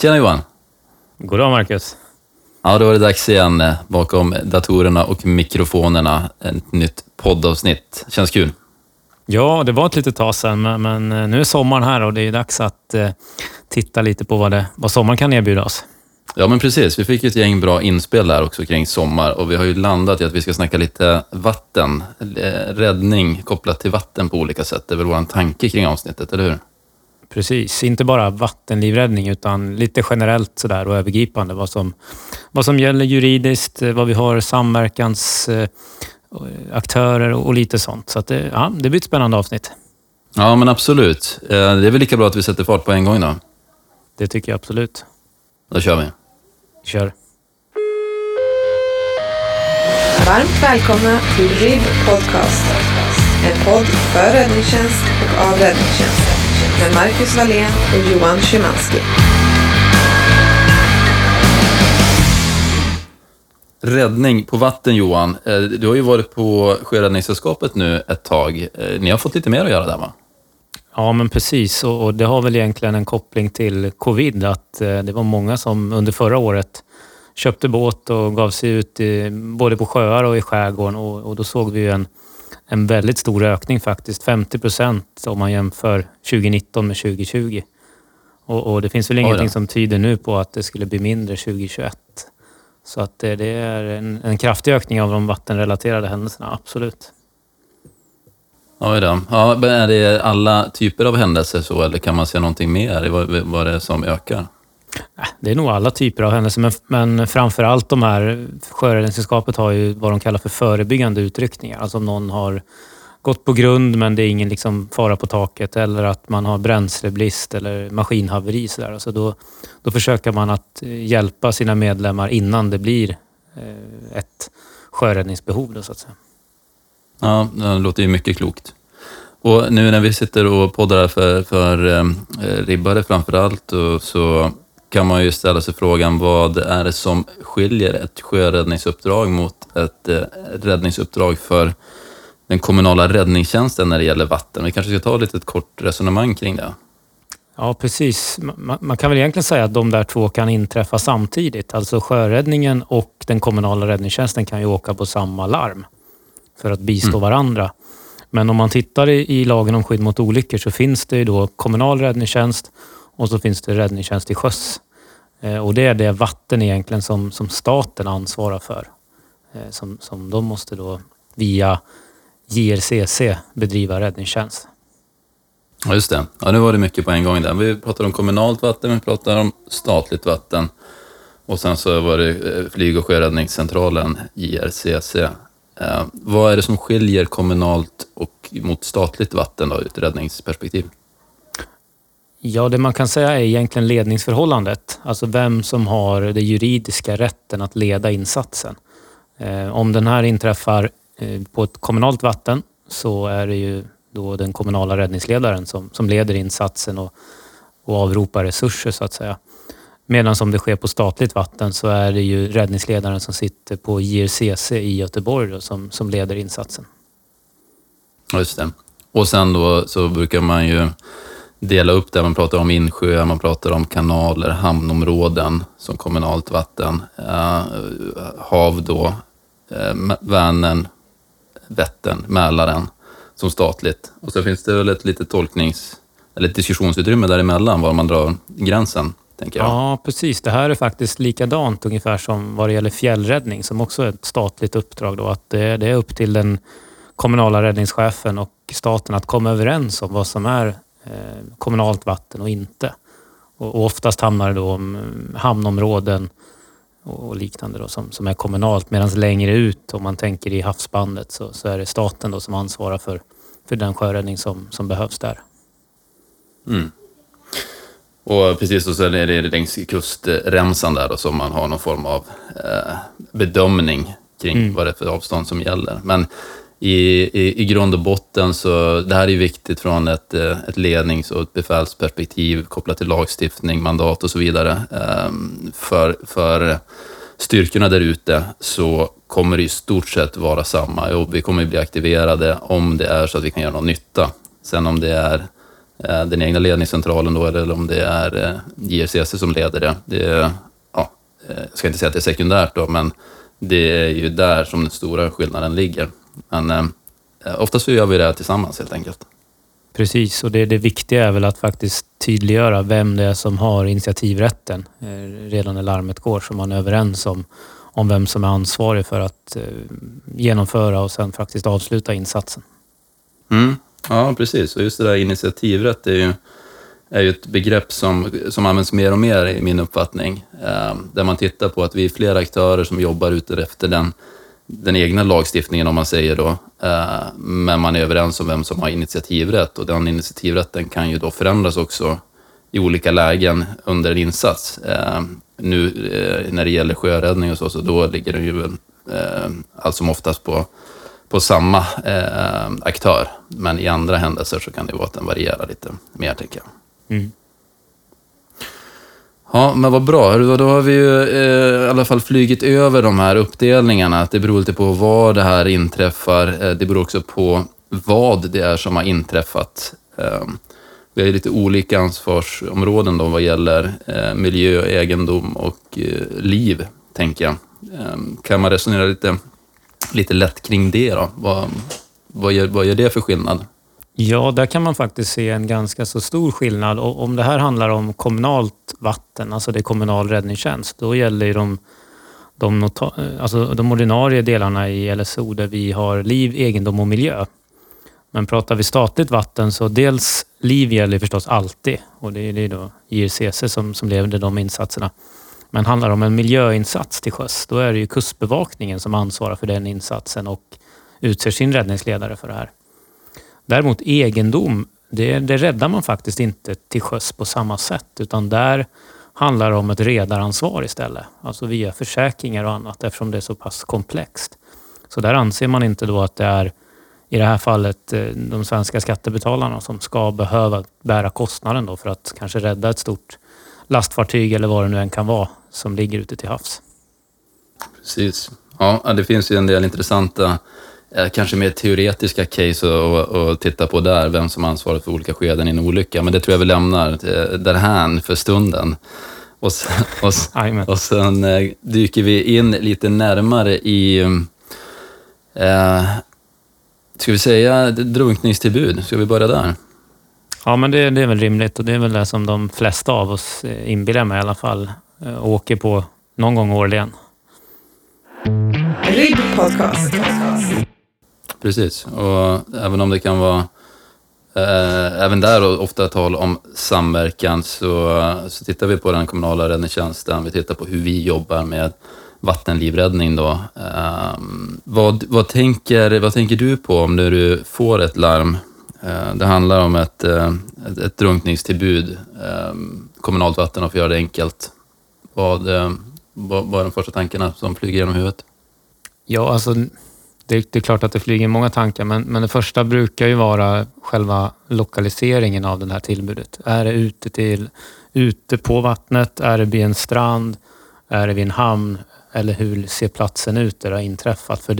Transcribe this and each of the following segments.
Tjena Johan. God dag Marcus. Ja, då är det dags igen bakom datorerna och mikrofonerna. Ett nytt poddavsnitt. Känns kul. Ja, det var ett litet tag sedan, men nu är sommaren här och det är dags att titta lite på vad sommaren kan erbjuda oss. Ja, men precis. Vi fick ju ett gäng bra inspel där också kring sommar och vi har ju landat i att vi ska snacka lite vatten. Räddning kopplat till vatten på olika sätt. Det är väl vår tanke kring avsnittet, eller hur? Precis, inte bara vattenlivräddning utan lite generellt sådär och övergripande. Vad som gäller juridiskt, vad vi har samverkansaktörer och lite sånt. Så att det blir ett spännande avsnitt. Ja, men absolut. Det är väl lika bra att vi sätter fart på en gång då? Det tycker jag absolut. Då kör vi. Kör. Varmt välkomna till RIV-podcast. En podd för räddningstjänst och av räddningstjänst. Med Marcus Wallén och Johan Chemalski. Räddning på vatten, Johan. Du har ju varit på Sjöräddningssällskapet nu ett tag. Ni har fått lite mer att göra där, va? Ja, men precis. Och det har väl egentligen en koppling till covid. Att det var många som under förra året köpte båt och gav sig ut både på sjöar och i skärgården. Och då såg vi ju en väldigt stor ökning faktiskt. 50% om man jämför 2019 med 2020. Och det finns väl ingenting som tyder nu på att det skulle bli mindre 2021. Så att det är en kraftig ökning av de vattenrelaterade händelserna, absolut. Oj då. Ja, men är det alla typer av händelser så, eller kan man se någonting mer? Vad är det som ökar? Det är nog alla typer av händelser, men framförallt de här, Sjöräddningssällskapet har ju vad de kallar för förebyggande utryckningar. Alltså om någon har gått på grund men det är ingen liksom fara på taket, eller att man har bränslebrist eller maskinhaveri. Så där. Alltså då försöker man att hjälpa sina medlemmar innan det blir ett sjöräddningsbehov. Då, så att säga. Ja, det låter ju mycket klokt. Och nu när vi sitter och poddar för ribbare framförallt så kan man ju ställa sig frågan, vad är det som skiljer ett sjöräddningsuppdrag mot ett räddningsuppdrag för den kommunala räddningstjänsten när det gäller vatten? Vi kanske ska ta lite ett kort resonemang kring det. Ja, precis. Man kan väl egentligen säga att de där två kan inträffa samtidigt. Alltså sjöräddningen och den kommunala räddningstjänsten kan ju åka på samma larm för att bistå varandra. Men om man tittar i lagen om skydd mot olyckor så finns det ju då kommunal räddningstjänst och så finns det räddningstjänst i sjöss. Och det är det vatten egentligen som staten ansvarar för. Som de måste då via JRCC bedriva räddningstjänst. Ja, just det. Ja, nu var det mycket på en gång där. Vi pratar om kommunalt vatten, vi pratar om statligt vatten. Och sen så var det flyg- och sjöräddningscentralen, JRCC. Vad är det som skiljer kommunalt och mot statligt vatten då, ur ett räddningsperspektiv? Ja, det man kan säga är egentligen ledningsförhållandet. Alltså vem som har den juridiska rätten att leda insatsen. Om den här inträffar på ett kommunalt vatten så är det ju då den kommunala räddningsledaren som leder insatsen och avropar resurser så att säga. Medan om det sker på statligt vatten så är det ju räddningsledaren som sitter på JRCC i Göteborg då, som leder insatsen. Just det. Och sen då så brukar man ju dela upp det. Man pratar om insjöar, man pratar om kanaler, hamnområden som kommunalt vatten. Hav då, Vänern, Vättern, Mälaren som statligt. Och så finns det väl ett litet eller ett diskussionsutrymme däremellan var man drar gränsen. Ja, precis. Det här är faktiskt likadant ungefär som vad det gäller fjällräddning som också är ett statligt uppdrag. Då, att det är upp till den kommunala räddningschefen och staten att komma överens om vad som är kommunalt vatten och inte. Och oftast hamnar det då om hamnområden och liknande då, som är kommunalt. Medan längre ut, om man tänker i havsbandet, så är det staten då som ansvarar för den sjöräddning som behövs där. Mm. Och precis, och så är det längs kustremsan där då, som man har någon form av bedömning kring vad det är för avstånd som gäller. Men i grund och botten så det här är viktigt från ett lednings- och ett befälsperspektiv kopplat till lagstiftning, mandat och så vidare. För styrkorna där ute så kommer det i stort sett vara samma. Och vi kommer bli aktiverade om det är så att vi kan göra någon nytta. Sen om det är den egna ledningscentralen då, eller om det är JRCC som leder det. Det är, ja, jag ska inte säga att det är sekundärt då, men det är ju där som den stora skillnaden ligger. Men oftast så gör vi det tillsammans helt enkelt. Precis, och det viktiga är väl att faktiskt tydliggöra vem det är som har initiativrätten redan när larmet går, så man är överens om vem som är ansvarig för att genomföra och sen faktiskt avsluta insatsen. Mm. Ja, precis. Och just det där initiativrätt är ju ett begrepp som används mer och mer i min uppfattning. Där man tittar på att vi är flera aktörer som jobbar utefter den egna lagstiftningen, om man säger då. Men man är överens om vem som har initiativrätt, och den initiativrätten kan ju då förändras också i olika lägen under en insats. Nu när det gäller sjöräddning och så då ligger den ju allt som oftast på samma aktör. Men i andra händelser så kan det vara att den varierar lite mer, tänker jag. Mm. Ja, men vad bra. Då har vi ju i alla fall flygit över de här uppdelningarna. Att det beror lite på var det här inträffar. Det beror också på vad det är som har inträffat. Vi har lite olika ansvarsområden då vad gäller miljö, egendom och liv, tänker jag. Kan man resonera lite lätt kring det då? Vad gör det för skillnad? Ja, där kan man faktiskt se en ganska så stor skillnad. Och om det här handlar om kommunalt vatten, alltså det är kommunal räddningstjänst, då gäller ju de ordinarie delarna i LSO där vi har liv, egendom och miljö. Men pratar vi statligt vatten så dels liv gäller förstås alltid, och det är ju då JRCC som leder de insatserna. Men handlar det om en miljöinsats till sjöss, då är det ju kustbevakningen som ansvarar för den insatsen och utser sin räddningsledare för det här. Däremot egendom, det räddar man faktiskt inte till sjöss på samma sätt, utan där handlar det om ett redaransvar istället. Alltså via försäkringar och annat, eftersom det är så pass komplext. Så där anser man inte då att det är, i det här fallet, de svenska skattebetalarna som ska behöva bära kostnaden då för att kanske rädda ett stort lastfartyg eller vad det nu än kan vara som ligger ute till havs. Precis. Ja, det finns ju en del intressanta, kanske mer teoretiska case att titta på där, vem som ansvarar för olika skeden i en olycka, men det tror jag vi lämnar därhän för stunden. Och sen dyker vi in lite närmare i ska vi säga drunkningstillbud? Ska vi börja där? Ja, men det är väl rimligt, och det är väl det som de flesta av oss inbillar med i alla fall och åker på någon gång årligen. RIV-podcast. Precis, och även om det kan vara även där och ofta tal om samverkan, så tittar vi på den kommunala räddningstjänsten. Vi tittar på hur vi jobbar med vattenlivräddning då. Vad tänker du på om när du får ett larm? Det handlar om ett drunkningstillbud. Kommunalt vatten, och för att göra det enkelt. Vad är de första tankarna som flyger genom huvudet? Ja, alltså det är klart att det flyger många tankar, men det första brukar ju vara själva lokaliseringen av det här tillbudet. Är det ute på vattnet? Är det vid en strand? Är det vid en hamn? Eller hur ser platsen ut där det har inträffat? För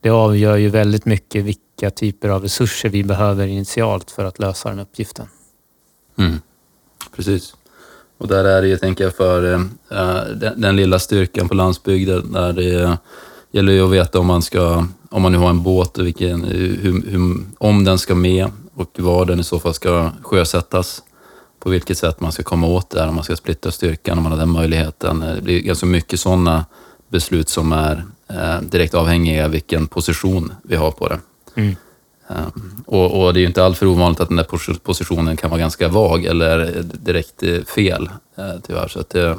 det avgör ju väldigt mycket vilka typer av resurser vi behöver initialt för att lösa den uppgiften. Mm. Precis. Och där är det ju, tänker jag, för den lilla styrkan på landsbygden, där det gäller ju att veta om man nu har en båt och om den ska med och var den i så fall ska sjösättas. På vilket sätt man ska komma åt det här, om man ska splitta styrkan, om man har den möjligheten. Det blir ganska mycket sådana beslut som är direkt avhängiga av vilken position vi har på det. Mm. Och det är ju inte alltför ovanligt att den där positionen kan vara ganska vag eller direkt fel, tyvärr. Så att det är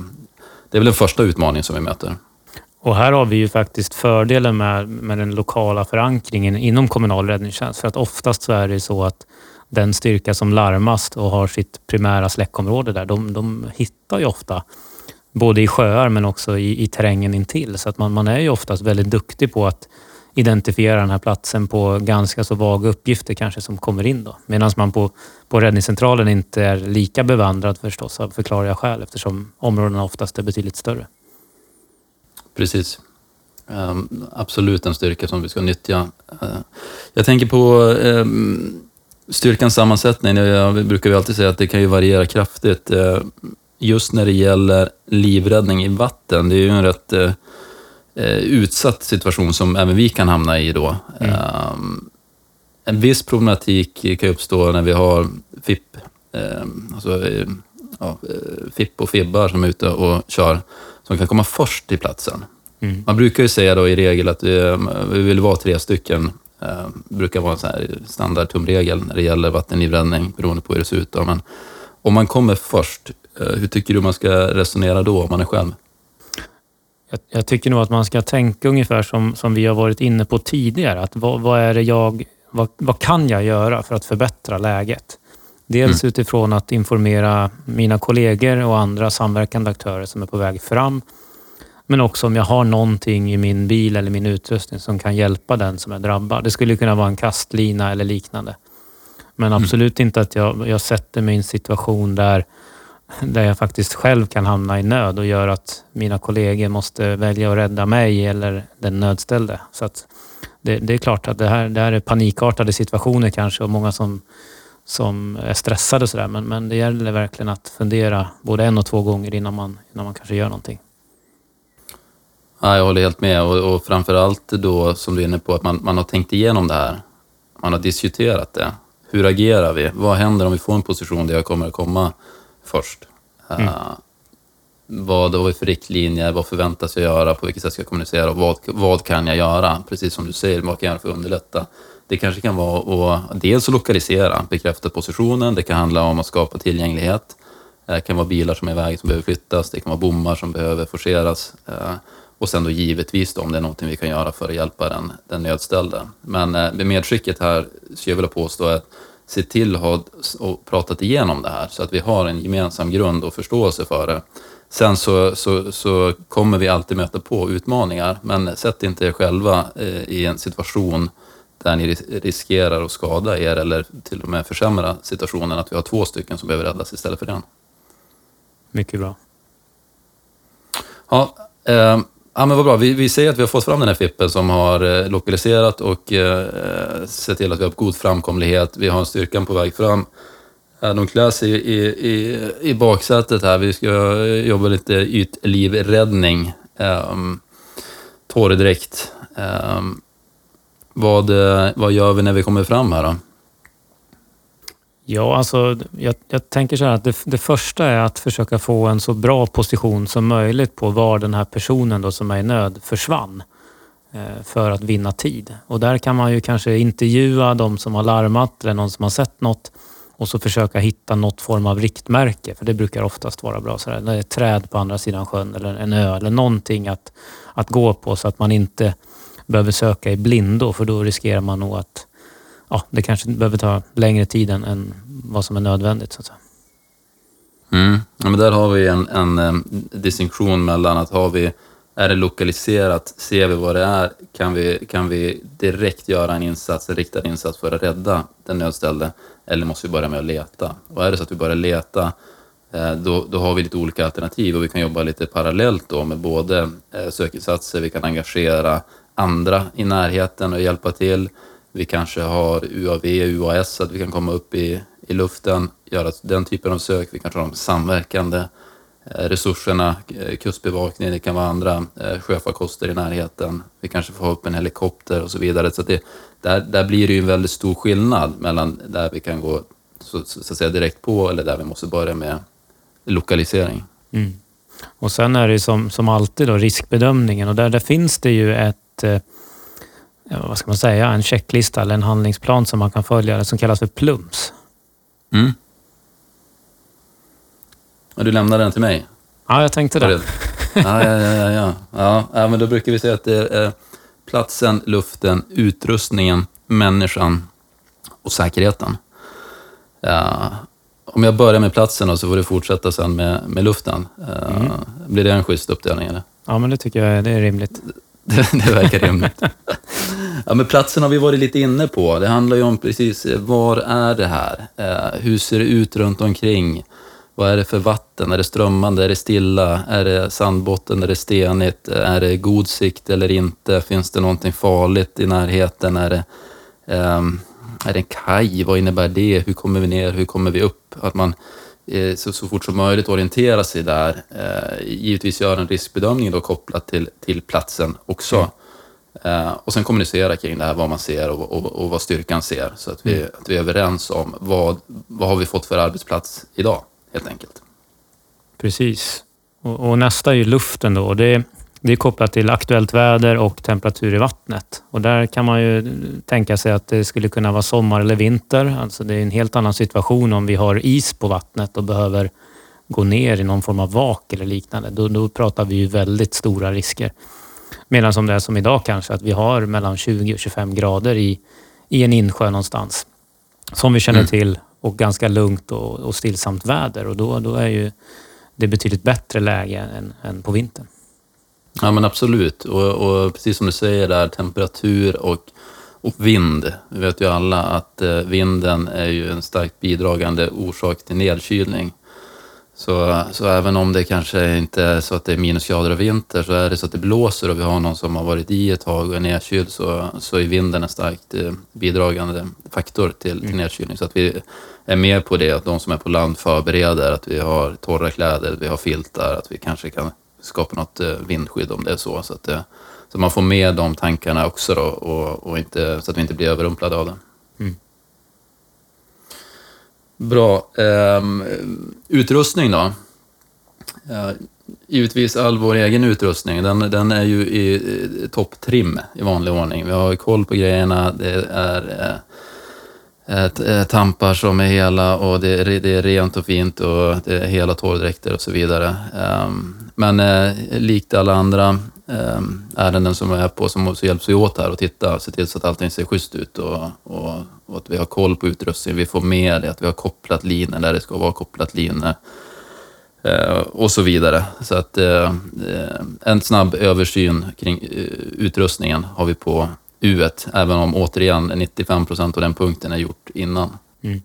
väl den första utmaningen som vi möter. Och här har vi ju faktiskt fördelen med den lokala förankringen inom kommunal räddningstjänst. För att oftast så är det så att den styrka som larmas och har sitt primära släckområde där, de hittar ju ofta både i sjöar men också i terrängen intill. Så att man är ju oftast väldigt duktig på att identifiera den här platsen på ganska så vaga uppgifter kanske som kommer in då. Medan man på räddningscentralen inte är lika bevandrad, förstås, av förklarliga skäl, eftersom områdena oftast är betydligt större. Precis. Absolut en styrka som vi ska nyttja. Jag tänker på Styrkans sammansättning, jag brukar ju alltid säga att det kan ju variera kraftigt. Just när det gäller livräddning i vatten, det är ju en rätt utsatt situation som även vi kan hamna i då. Mm. En viss problematik kan uppstå när vi har FIP, FIP och fibbar som är ute och kör, som kan komma först till platsen. Mm. Man brukar ju säga då i regel att vi vill vara 3 stycken. Brukar vara en sån här standard tumregel när det gäller vattenlivräddning, beroende på hur det ser ut. Men om man kommer först, hur tycker du man ska resonera då om man är själv? Jag tycker nog att man ska tänka ungefär som vi har varit inne på tidigare. Att vad kan jag göra för att förbättra läget? Dels utifrån att informera mina kollegor och andra samverkande aktörer som är på väg fram. Men också om jag har någonting i min bil eller min utrustning som kan hjälpa den som är drabbad. Det skulle kunna vara en kastlina eller liknande. Men absolut inte att jag sätter mig i en situation där jag faktiskt själv kan hamna i nöd och gör att mina kollegor måste välja att rädda mig eller den nödställde. Så att det är klart att det här är panikartade situationer kanske, och många som är stressade och sådär. Men det gäller verkligen att fundera både 1 och 2 gånger innan man kanske gör någonting. Ja, jag håller helt med, och framförallt då som du är inne på att man har tänkt igenom det här. Man har diskuterat det. Hur agerar vi? Vad händer om vi får en position där jag kommer att komma först? Vad har vi för riktlinjer? Vad förväntas jag göra? På vilket sätt ska jag kommunicera? Vad kan jag göra? Precis som du säger, vad kan jag göra för att underlätta? Det kanske kan vara att dels lokalisera, bekräfta positionen. Det kan handla om att skapa tillgänglighet. Det kan vara bilar som är i vägen som behöver flyttas. Det kan vara bommar som behöver forceras. Och sen då givetvis då, om det är någonting vi kan göra för att hjälpa den nödställde. Men medskicket här skulle jag vilja påstå att se till att ha och pratat igenom det här så att vi har en gemensam grund och förståelse för det. Sen så kommer vi alltid möta på utmaningar, men sätt inte er själva i en situation där ni riskerar att skada er eller till och med försämra situationen att vi har 2 stycken som behöver räddas istället för den. Mycket bra. Ja, ja, men vad bra. Vi ser att vi har fått fram den här fippen som har lokaliserat och sett till att vi har god framkomlighet. Vi har en styrkan på väg fram. De kläs i baksätet här. Vi ska jobba lite ytlivräddning. Torrdräkt. Vad gör vi när vi kommer fram här då? Ja, alltså jag tänker så här att det första är att försöka få en så bra position som möjligt på var den här personen då som är i nöd försvann, för att vinna tid. Och där kan man ju kanske intervjua de som har larmat eller någon som har sett något och så försöka hitta något form av riktmärke, för det brukar oftast vara bra. Så där, det är ett träd på andra sidan sjön eller en ö eller någonting att gå på, så att man inte behöver söka i blindo, för då riskerar man nog att det kanske behöver ta längre tid än vad som är nödvändigt, så att säga. Ja, men där har vi en distinktion mellan att är det lokaliserat, ser vi vad det är, kan vi direkt göra en riktad insats för att rädda den nödställde, eller måste vi börja med att leta? Och är det så att vi börjar leta, då har vi lite olika alternativ, och vi kan jobba lite parallellt då med både sökinsatser, vi kan engagera andra i närheten och hjälpa till. Vi kanske har UAV, UAS, så att vi kan komma upp i luften, göra den typen av sök. Vi kanske har de samverkande resurserna, kustbevakning, det kan vara andra sjöfarkoster i närheten. Vi kanske får upp en helikopter och så vidare. Så att där blir det ju en väldigt stor skillnad mellan där vi kan gå så att säga direkt på, eller där vi måste börja med lokalisering. Mm. Och sen är det ju som alltid då riskbedömningen, och där finns det ju en checklista eller en handlingsplan som man kan följa, som kallas för PLUMPS. Du lämnade den till mig? Ja, jag tänkte det. Ja, men då brukar vi säga att det är platsen, luften, utrustningen, människan och säkerheten. Ja, om jag börjar med platsen då, så får du fortsätta sen med luften. Blir det en schysst uppdelning eller? Ja, men det tycker jag det är rimligt. Det verkar rimligt. Ja, men platsen har vi varit lite inne på. Det handlar ju om precis, var är det här? Hur ser det ut runt omkring? Vad är det för vatten? Är det strömmande? Är det stilla? Är det sandbotten? Är det stenigt? Är det god sikt eller inte? Finns det någonting farligt i närheten? Är det är det en kaj? Vad innebär det? Hur kommer vi ner? Hur kommer vi upp? Att man så fort som möjligt orienterar sig där. Givetvis göra en riskbedömning då kopplat till platsen också. Mm. Och sen kommunicera kring det här, vad man ser och vad styrkan ser. Så att vi är överens om vad har vi fått för arbetsplats idag, helt enkelt. Precis. Och nästa är ju luften då. Det är kopplat till aktuellt väder och temperatur i vattnet. Och där kan man ju tänka sig att det skulle kunna vara sommar eller vinter. Alltså det är en helt annan situation om vi har is på vattnet och behöver gå ner i någon form av vak eller liknande. Då pratar vi ju väldigt stora risker. Medan som det är som idag kanske, att vi har mellan 20 och 25 grader i en insjö någonstans. Som vi känner till, och ganska lugnt och stillsamt väder. Och då är ju det betydligt bättre läge än på vintern. Ja, men absolut. Och precis som du säger där, temperatur och vind. Vi vet ju alla att vinden är ju en starkt bidragande orsak till nedkylning. Så även om det kanske inte är så att det är minusgrader och vinter, så är det så att det blåser och vi har någon som har varit i ett tag och är nedkyld, så är vinden en starkt bidragande faktor till nedkylning. Så att vi är med på det, att de som är på land förbereder, att vi har torra kläder, vi har filtar, att vi kanske kan skapa något vindskydd om det är så. Så att man får med de tankarna också då, och inte, så att vi inte blir överrumplade av den. Mm. Bra. Utrustning då. Givetvis all vår egen utrustning. Den är ju i topptrim i vanlig ordning. Vi har koll på grejerna. Det är tampar som är hela, och det är rent och fint, och det är hela torrdräkter och så vidare. Men likt alla andra ärenden som är på, som också hjälps vi åt här och titta, se till så att allting ser schysst ut och att vi har koll på utrustningen, vi får med det, att vi har kopplat linor där det ska vara kopplat linor och så vidare. Så att en snabb översyn kring utrustningen har vi på U1, även om återigen 95% av den punkten är gjort innan. Mm.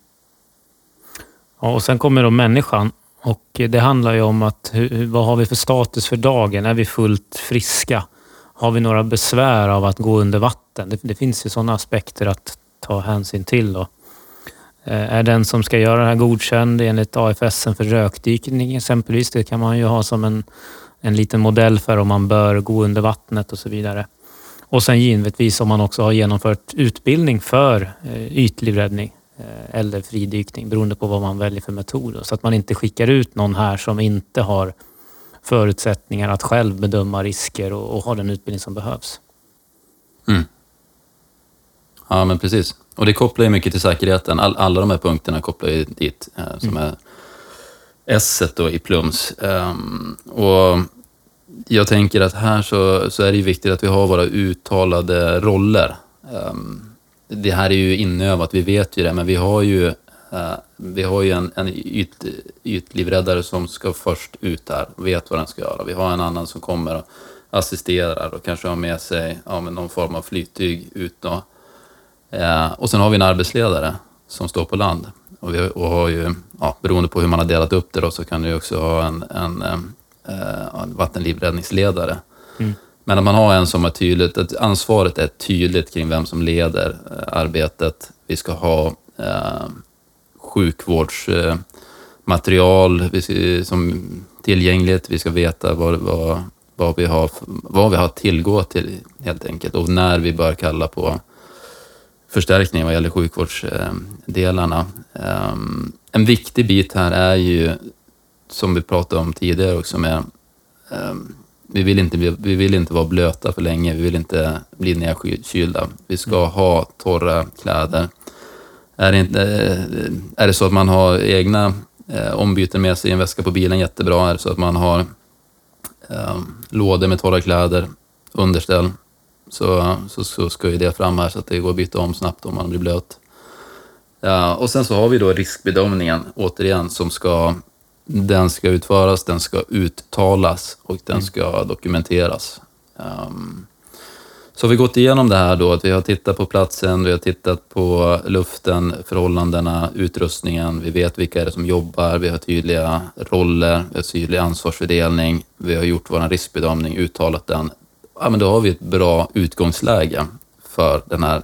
Ja, och sen kommer då människan. Och det handlar ju om att vad har vi för status för dagen? Är vi fullt friska? Har vi några besvär av att gå under vatten? Det finns ju sådana aspekter att ta hänsyn till då. Är den som ska göra det här godkänd enligt AFS för rökdykning exempelvis? Det kan man ju ha som en liten modell för om man bör gå under vattnet och så vidare. Och sen givetvis om man också har genomfört utbildning för ytlivräddning eller fridykning, beroende på vad man väljer för metod. Så att man inte skickar ut någon här som inte har förutsättningar att själv bedöma risker och ha den utbildning som behövs. Mm. Ja, men precis. Och det kopplar ju mycket till säkerheten. Alla de här punkterna kopplar ju dit, som är S-et då i PLUMPS. Och jag tänker att här så är det ju viktigt att vi har våra uttalade roller. Det här är ju inövat, vi vet ju det, men vi har ju en ytlivräddare som ska först ut där och vet vad den ska göra. Vi har en annan som kommer och assisterar och kanske har med sig någon form av flyttyg ut då. Och sen har vi en arbetsledare som står på land. Och vi har ju, beroende på hur man har delat upp det då, så kan du också ha en vattenlivräddningsledare. Mm. Men att man har en som är tydligt, att ansvaret är tydligt kring vem som leder arbetet. Vi ska ha sjukvårdsmaterial som tillgängligt. Vi ska veta vad vi har tillgå till, helt enkelt. Och när vi bör kalla på förstärkning vad gäller sjukvårdsdelarna. En viktig bit här är ju, som vi pratade om tidigare också, med Vi vill inte vara blöta för länge. Vi vill inte bli nedkylda. Vi ska ha torra kläder. Är det så att man har egna ombyten med sig i en väska på bilen, jättebra. Är det så att man har lådor med torra kläder, underställ, så ska ju det fram här, så att det går att byta om snabbt om man blir blöt. Ja, och sen så har vi då riskbedömningen återigen, som ska... Den ska utföras, den ska uttalas och den ska dokumenteras. Så vi har gått igenom det här då, att vi har tittat på platsen, vi har tittat på luften, förhållandena, utrustningen. Vi vet vilka är det som jobbar, vi har tydliga roller, vi har tydlig ansvarsfördelning, vi har gjort vår riskbedömning, uttalat den. Ja, men då har vi ett bra utgångsläge för den här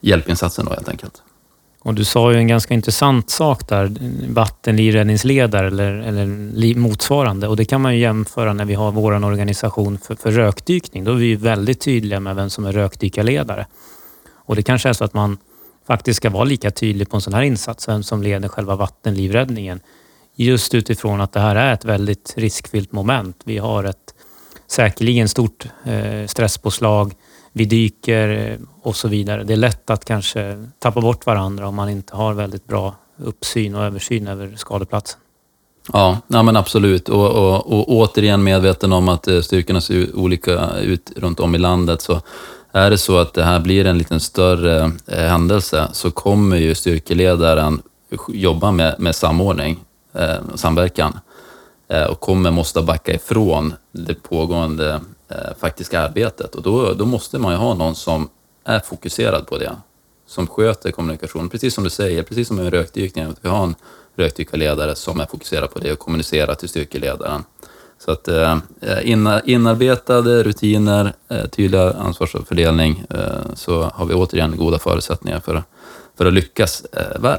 hjälpinsatsen då helt enkelt. Och du sa ju en ganska intressant sak där, vattenlivräddningsledare eller motsvarande. Och det kan man ju jämföra när vi har vår organisation för rökdykning. Då är vi ju väldigt tydliga med vem som är rökdykarledare. Och det kanske är så att man faktiskt ska vara lika tydlig på en sån här insats, vem som leder själva vattenlivräddningen. Just utifrån att det här är ett väldigt riskfyllt moment. Vi har ett säkerligen stort stresspåslag. Vi dyker och så vidare. Det är lätt att kanske tappa bort varandra om man inte har väldigt bra uppsyn och översyn över skadeplatsen. Ja men absolut. Och återigen medveten om att styrkorna ser olika ut runt om i landet, så är det så att det här blir en liten större händelse så kommer ju styrkeledaren jobba med samordning, samverkan och måste backa ifrån det pågående faktiska arbetet, och då måste man ju ha någon som är fokuserad på det, som sköter kommunikationen, precis som du säger, precis som en rökdykning, att vi har en rökdykarledare som är fokuserad på det och kommunicerar till styrkeledaren. Så att inarbetade rutiner, tydliga ansvarsfördelning, så har vi återigen goda förutsättningar för att lyckas väl.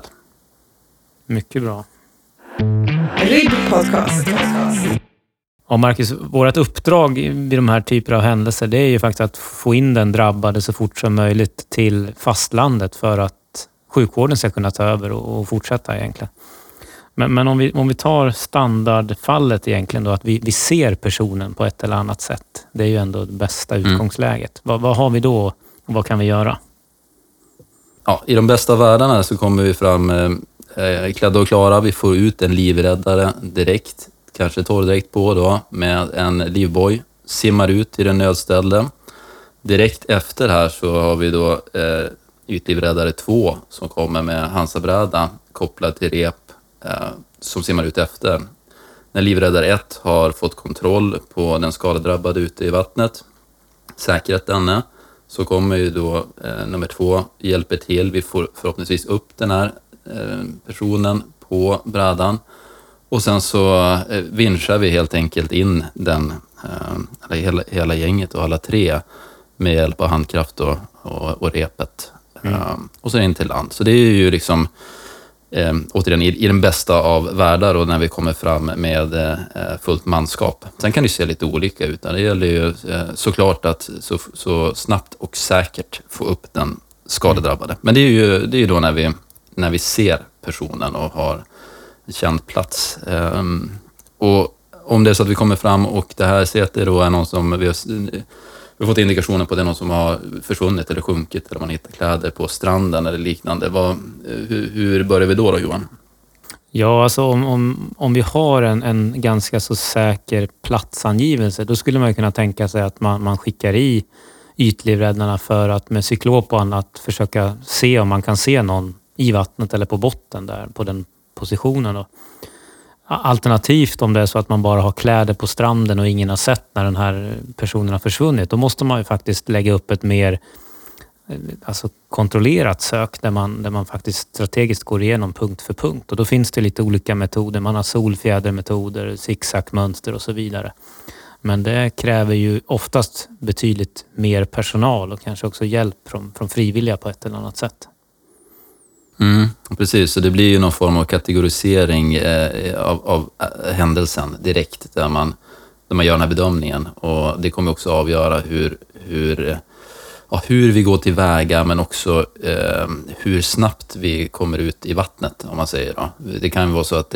Mycket bra. RIV-podcast. Ja, Marcus, vårt uppdrag vid de här typerna av händelser, det är ju faktiskt att få in den drabbade så fort som möjligt till fastlandet för att sjukvården ska kunna ta över och fortsätta egentligen. Men om vi tar standardfallet egentligen då, att vi ser personen på ett eller annat sätt. Det är ju ändå det bästa utgångsläget. Vad har vi då och vad kan vi göra? Ja, i de bästa världarna så kommer vi fram klädda och klara. Vi får ut en livräddare direkt, kanske torrdräkt på då, med en livboj, simmar ut till den nödställde. Direkt efter här så har vi då ytlivräddare 2 som kommer med hansabräda kopplad till rep som simmar ut efter. När livräddare 1 har fått kontroll på den skadedrabbade ute i vattnet, säkrat denne, så kommer ju då nummer 2 hjälper till. Vi får förhoppningsvis upp den här personen på brädan. Och sen så vinschar vi helt enkelt in den, hela gänget och alla 3 med hjälp av handkraft och repet. Och så in till land. Så det är ju liksom återigen i den bästa av världar och när vi kommer fram med fullt manskap. Sen kan det se lite olika ut. Det gäller ju såklart att så snabbt och säkert få upp den skadedrabbade. Men det är ju då när vi ser personen och har känd plats. Och om det är så att vi kommer fram och det här sätter då är någon som vi har fått indikationer på, det är någon som har försvunnit eller sjunkit eller man hittar kläder på stranden eller liknande. Hur börjar vi då Johan? Ja, alltså om vi har en ganska så säker platsangivelse, då skulle man kunna tänka sig att man skickar i ytlivräddarna för att med cyklop och annat försöka se om man kan se någon i vattnet eller på botten där på den positionen då. Alternativt om det är så att man bara har kläder på stranden och ingen har sett när den här personen har försvunnit, då måste man ju faktiskt lägga upp ett mer kontrollerat sök där man faktiskt strategiskt går igenom punkt för punkt, och då finns det lite olika metoder. Man har solfjädermetoder, zigzagmönster och så vidare. Men det kräver ju oftast betydligt mer personal och kanske också hjälp från frivilliga på ett eller annat sätt. Precis, så det blir ju någon form av kategorisering av händelsen direkt där man gör den här bedömningen, och det kommer också avgöra hur vi går tillväga, men också hur snabbt vi kommer ut i vattnet om man säger då. Det kan ju vara så att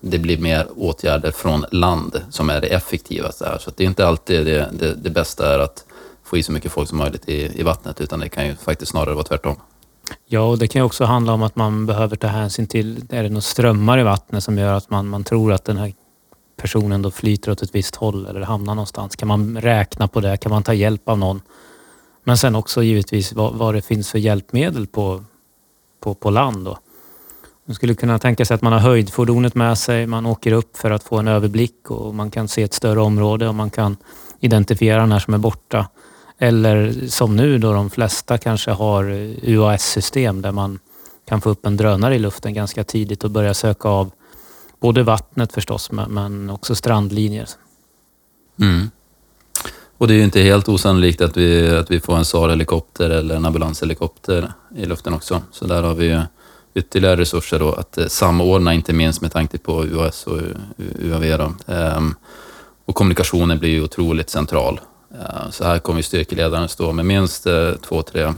det blir mer åtgärder från land som är det effektivaste här, så att det är inte alltid det bästa är att få i så mycket folk som möjligt i vattnet, utan det kan ju faktiskt snarare vara tvärtom. Ja, och det kan också handla om att man behöver ta hänsyn till, är det några strömmar i vattnet som gör att man tror att den här personen då flyter åt ett visst håll eller hamnar någonstans. Kan man räkna på det? Kan man ta hjälp av någon? Men sen också givetvis vad det finns för hjälpmedel på land då. Man skulle kunna tänka sig att man har höjdfordonet med sig, man åker upp för att få en överblick och man kan se ett större område och man kan identifiera den här som är borta. Eller som nu då de flesta kanske har UAS-system där man kan få upp en drönare i luften ganska tidigt och börja söka av både vattnet förstås men också strandlinjer. Och det är ju inte helt osannolikt att vi får en SAR-helikopter eller en ambulanshelikopter i luften också. Så där har vi ju ytterligare resurser då att samordna, inte minst med tanke på UAS och UAV då. Och kommunikationen blir ju otroligt central. Så här kommer ju styrkeledaren stå med minst 2-3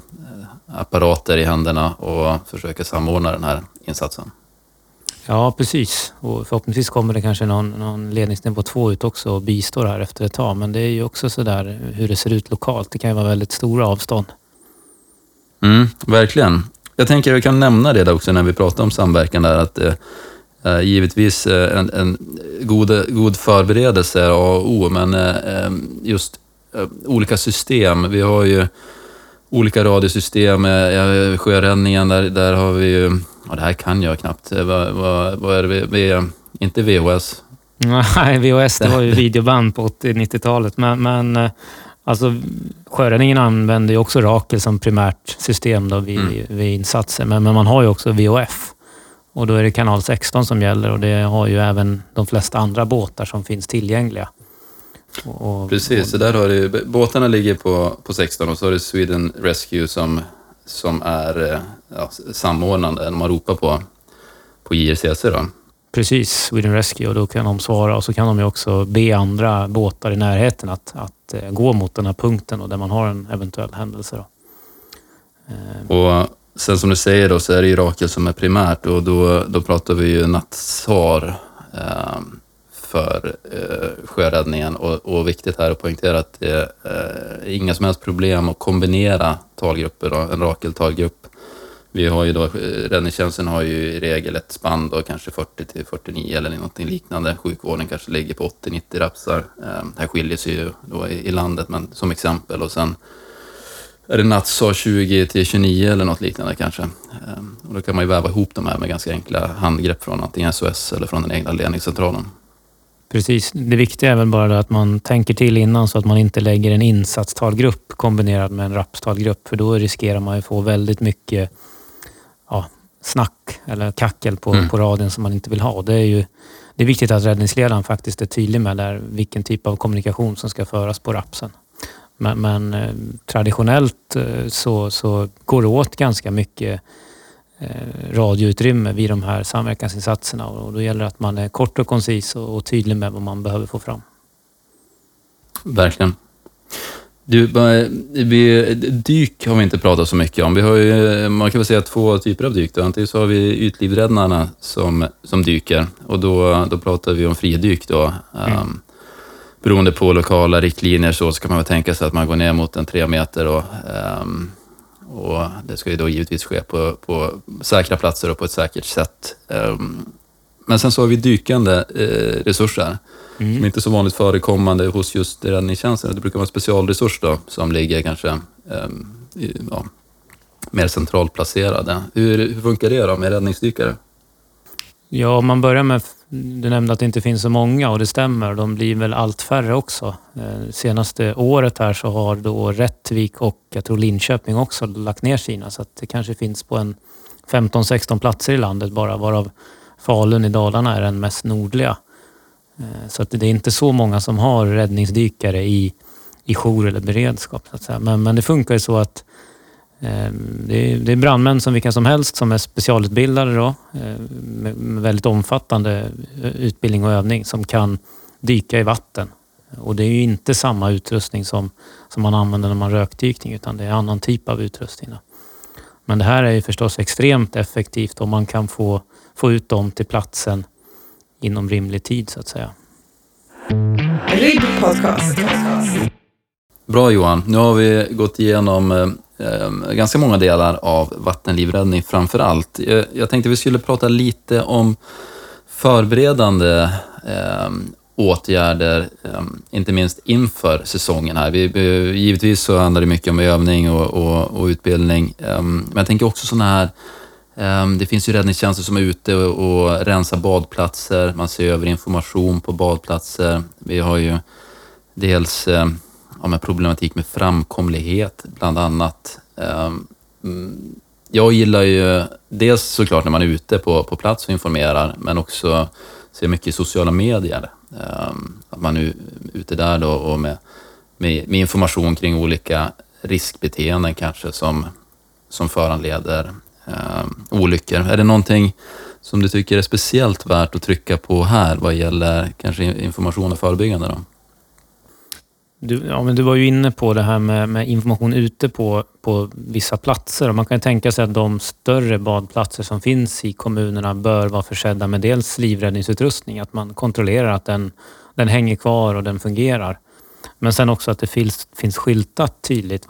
apparater i händerna och försöka samordna den här insatsen. Ja, precis. Och förhoppningsvis kommer det kanske någon ledningsnivå 2 ut också och bistår här efter ett tag. Men det är ju också så där hur det ser ut lokalt. Det kan ju vara väldigt stora avstånd. Mm, verkligen. Jag tänker att vi kan nämna det där också när vi pratar om samverkan där. Att givetvis en god förberedelse är A och O, men just olika system. Vi har ju olika radiosystem. Sjöräddningen, där har vi ju... Ja, det här kan jag knappt. Vad är det? Inte VHS. Nej, VHS det var ju videoband på 80-90-talet. Men alltså, sjöräddningen använder ju också Rakel som primärt system då vid insatser. Men man har ju också VHF. Och då är det kanal 16 som gäller. Och det har ju även de flesta andra båtar som finns tillgängliga. Precis, så där har det, båtarna ligger på 16 och så har det Sweden Rescue som är samordnande när man ropar på JRCC då. Precis, Sweden Rescue, och då kan de svara och så kan de ju också be andra båtar i närheten att gå mot den här punkten och där man har en eventuell händelse då. Och sen som du säger då så är det ju Rakel som är primärt och då pratar vi ju Natsar för sjöräddningen och viktigt här att poängtera att det är inga som helst problem att kombinera talgrupper då, en Rakel-talgrupp. Vi har ju då, räddningstjänsten har ju i regel ett spann då, kanske 40-49 eller någonting liknande. Sjukvården kanske ligger på 80-90 rapsar. Det här skiljer sig ju då i landet, men som exempel. Och sen är det Natsar 20-29 eller något liknande kanske. Och då kan man ju väva ihop de här med ganska enkla handgrepp från antingen SOS eller från den egna ledningscentralen. Precis. Det viktiga är väl bara att man tänker till innan så att man inte lägger en insatstalgrupp kombinerad med en rapstalgrupp, för då riskerar man ju få väldigt mycket snack eller kackel på raden som man inte vill ha. Det är viktigt att räddningsledaren faktiskt är tydlig med där vilken typ av kommunikation som ska föras på rapsen. Men traditionellt så går det åt ganska mycket radioutrymme vid de här samverkansinsatserna, och då gäller det att man är kort och koncis och tydlig med vad man behöver få fram. Verkligen. Dyk har vi inte pratat så mycket om. Vi har ju, man kan väl säga, två typer av dyk. Antingen så har vi ytlivräddarna som dyker, och då pratar vi om fridyk då. Beroende på lokala riktlinjer så kan man väl tänka sig att man går ner mot en 3 meter och det ska ju då givetvis ske på säkra platser och på ett säkert sätt. Men sen så har vi dykande resurser som inte är så vanligt förekommande hos just räddningstjänsten. Det brukar vara en specialresurs då, som ligger kanske mer centralt placerade. Hur funkar det då med räddningsdykare? Ja, man börjar med, du nämnde att det inte finns så många, och det stämmer. De blir väl allt färre också. Senaste året här så har då Rättvik och jag tror Linköping också lagt ner sina. Så att det kanske finns på en 15-16 platser i landet bara, varav Falun i Dalarna är den mest nordliga. Så att det är inte så många som har räddningsdykare i jour eller beredskap. Så att säga. Men det funkar ju så att det är brandmän som vilka som helst som är specialutbildade då, med väldigt omfattande utbildning och övning, som kan dyka i vatten. Och det är ju inte samma utrustning som man använder när man rökdykning, utan det är en annan typ av utrustning då. Men det här är ju förstås extremt effektivt om man kan få ut dem till platsen inom rimlig tid så att säga. RIV-podcast. Bra Johan, nu har vi gått igenom ganska många delar av vattenlivräddning framför allt. Jag tänkte vi skulle prata lite om förberedande åtgärder, inte minst inför säsongen här. Givetvis så handlar det mycket om övning och utbildning. Men jag tänker också sådana här, det finns ju räddningstjänster som är ute och rensar badplatser. Man ser över information på badplatser. Vi har ju dels med problematik med framkomlighet bland annat. Jag gillar ju dels såklart när man är ute på plats och informerar, men också ser mycket i sociala medier. Att man är ute där då och med med information kring olika riskbeteenden kanske som föranleder olyckor. Är det någonting som du tycker är speciellt värt att trycka på här vad gäller kanske information och förebyggande då? Du var ju inne på det här med information ute på vissa platser. Och man kan tänka sig att de större badplatser som finns i kommunerna bör vara försedda med dels livräddningsutrustning. Att man kontrollerar att den hänger kvar och den fungerar. Men sen också att det finns skyltat tydligt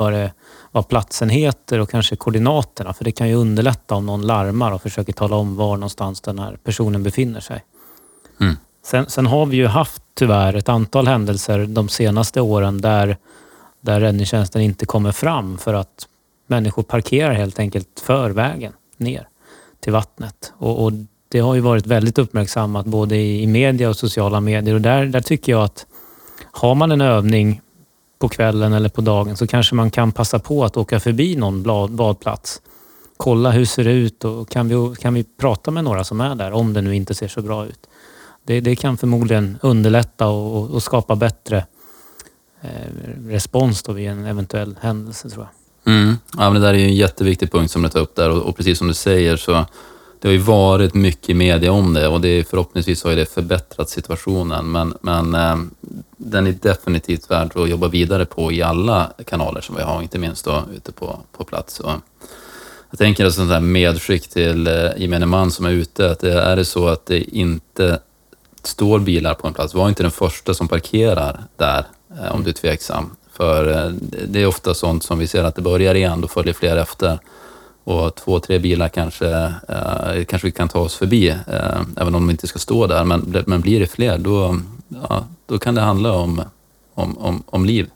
vad platsen heter och kanske koordinaterna. För det kan ju underlätta om någon larmar och försöker tala om var någonstans den här personen befinner sig. Mm. Sen har vi ju haft tyvärr ett antal händelser de senaste åren där räddningstjänsten inte kommer fram för att människor parkerar helt enkelt för vägen ner till vattnet. Och det har ju varit väldigt uppmärksammat både i media och sociala medier. Och där tycker jag att har man en övning på kvällen eller på dagen så kanske man kan passa på att åka förbi någon badplats. Kolla hur det ser ut och kan vi prata med några som är där om det nu inte ser så bra ut. Det kan förmodligen underlätta och skapa bättre respons då vid en eventuell händelse tror jag. Mm. Ja, men det där är ju en jätteviktig punkt som du tar upp där och precis som du säger så det har ju varit mycket media om det och det förhoppningsvis har ju det förbättrat situationen men den är definitivt värd att jobba vidare på i alla kanaler som vi har, inte minst då ute på plats. Och jag tänker att sånt här medskick till gemene man som är ute att är det så att det inte står bilar på en plats, var inte den första som parkerar där om du är tveksam. För det är ofta sånt som vi ser att det börjar igen, då följer fler efter och 2-3 bilar kanske vi kan ta oss förbi även om de inte ska stå där, men blir det fler då kan det handla om liv.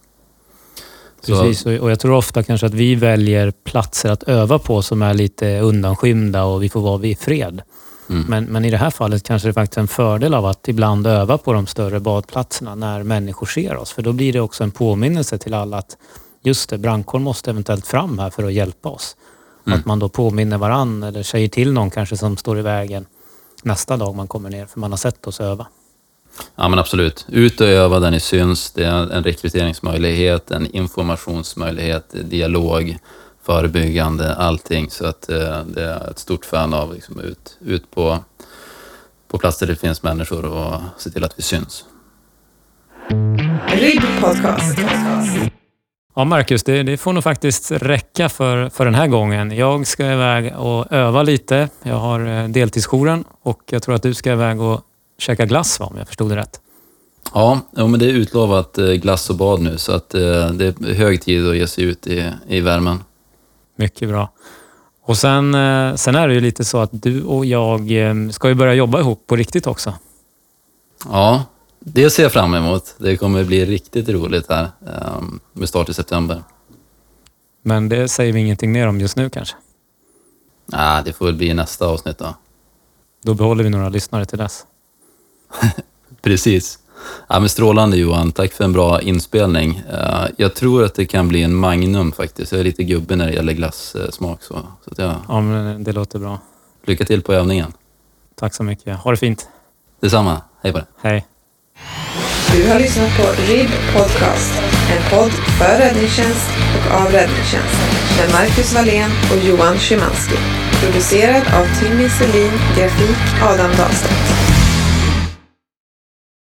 Precis, och jag tror ofta kanske att vi väljer platser att öva på som är lite undanskymda och vi får vara i fred. Mm. Men i det här fallet kanske det är faktiskt en fördel av att ibland öva på de större badplatserna när människor ser oss. För då blir det också en påminnelse till alla att just det, brandkåren måste eventuellt fram här för att hjälpa oss. Mm. Att man då påminner varann eller säger till någon kanske som står i vägen nästa dag man kommer ner för man har sett oss öva. Ja men absolut. Ut och öva där ni syns. Det är en rekryteringsmöjlighet, en informationsmöjlighet, dialog, förebyggande, allting. Så att det är ett stort fan av liksom, ut på platser där det finns människor och se till att vi syns. RIV-podcast. Ja Marcus, det får nog faktiskt räcka för den här gången. Jag ska iväg och öva lite. Jag har deltidsjouren och jag tror att du ska iväg och käka glass om jag förstod det rätt. Ja, men det är utlovat glass och bad nu så att det är hög tid att ge sig ut i värmen. Mycket bra. Och sen är det ju lite så att du och jag ska ju börja jobba ihop på riktigt också. Ja, det ser jag fram emot. Det kommer bli riktigt roligt här med start i september. Men det säger vi ingenting mer om just nu kanske? Nej, det får väl bli nästa avsnitt då. Då behåller vi några lyssnare till dess. Precis. Ja, men strålande Johan, tack för en bra inspelning. Jag tror att det kan bli en magnum faktiskt. Jag är lite gubbe när det gäller glassmak. Så att ja, men det låter bra. Lycka till på övningen. Tack så mycket. Ha det fint. Detsamma. Hej på dig. Hej. Du har lyssnat på RIV-podcast. En podd för räddningstjänst och av räddningstjänst. Med Marcus Wallén och Johan Chemalski. Producerad av Timmy Celine, grafik Adam Dahlstedt.